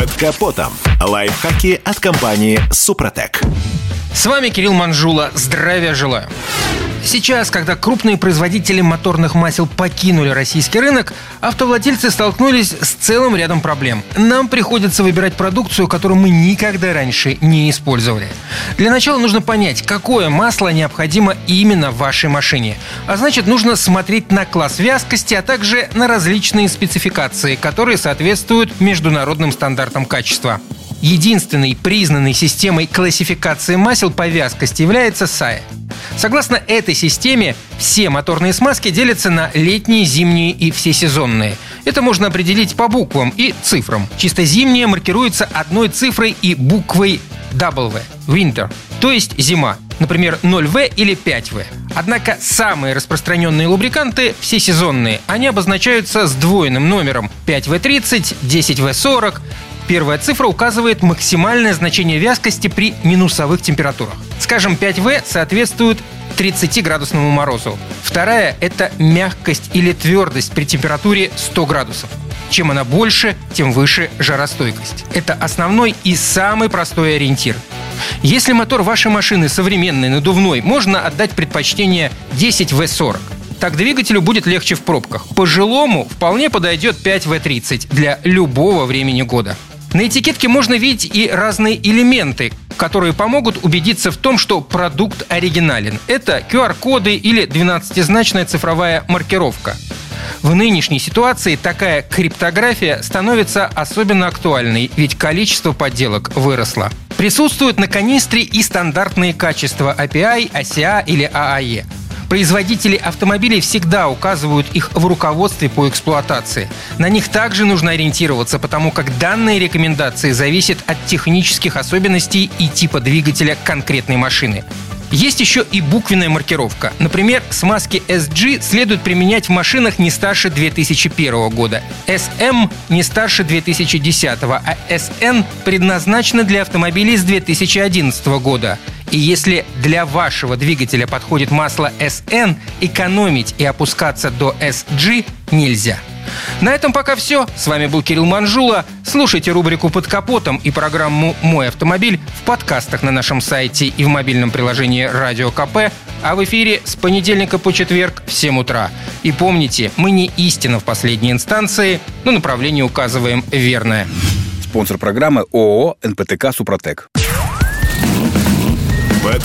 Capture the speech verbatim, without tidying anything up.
Под капотом. Лайфхаки от компании «Супротек». С вами Кирилл Манжула. Здравия желаю. Сейчас, когда крупные производители моторных масел покинули российский рынок, автовладельцы столкнулись с целым рядом проблем. Нам приходится выбирать продукцию, которую мы никогда раньше не использовали. Для начала нужно понять, какое масло необходимо именно вашей машине. А значит, нужно смотреть на класс вязкости, а также на различные спецификации, которые соответствуют международным стандартам качества. Единственной признанной системой классификации масел по вязкости является эс эй и. Согласно этой системе, все моторные смазки делятся на летние, зимние и всесезонные. Это можно определить по буквам и цифрам. Чисто зимняя маркируется одной цифрой и буквой W – winter, то есть зима, например, ноль вэ или пять вэ. Однако самые распространенные лубриканты – всесезонные. Они обозначаются сдвоенным номером – пять вэ тридцать, десять вэ сорок. Первая цифра указывает максимальное значение вязкости при минусовых температурах. Скажем, пять вэ соответствует тридцатиградусному морозу. Вторая – это мягкость или твердость при температуре сто градусов. Чем она больше, тем выше жаростойкость. Это основной и самый простой ориентир. Если мотор вашей машины современный, надувной, можно отдать предпочтение десять вэ сорок. Так двигателю будет легче в пробках. Пожилому вполне подойдет пять вэ тридцать для любого времени года. На этикетке можно видеть и разные элементы, которые помогут убедиться в том, что продукт оригинален. Это ку ар коды или двенадцатизначная цифровая маркировка. В нынешней ситуации такая криптография становится особенно актуальной, ведь количество подделок выросло. Присутствуют на канистре и стандартные качества эй пи ай, эй си эй или эй эй и. Производители автомобилей всегда указывают их в руководстве по эксплуатации. На них также нужно ориентироваться, потому как данные рекомендации зависят от технических особенностей и типа двигателя конкретной машины. Есть еще и буквенная маркировка. Например, смазки эс джи следует применять в машинах не старше две тысячи первого года, эс эм не старше две тысячи десятого, а эс эн предназначена для автомобилей с две тысячи одиннадцатого года. И если для вашего двигателя подходит масло эс эн, экономить и опускаться до эс джи нельзя. На этом пока все. С вами был Кирилл Манжула. Слушайте рубрику «Под капотом» и программу «Мой автомобиль» в подкастах на нашем сайте и в мобильном приложении «Радио КП», а в эфире с понедельника по четверг в семь утра. И помните, мы не истина в последней инстанции, но направление указываем верное. Спонсор программы ООО «эн пэ тэ ка Супротек». «Под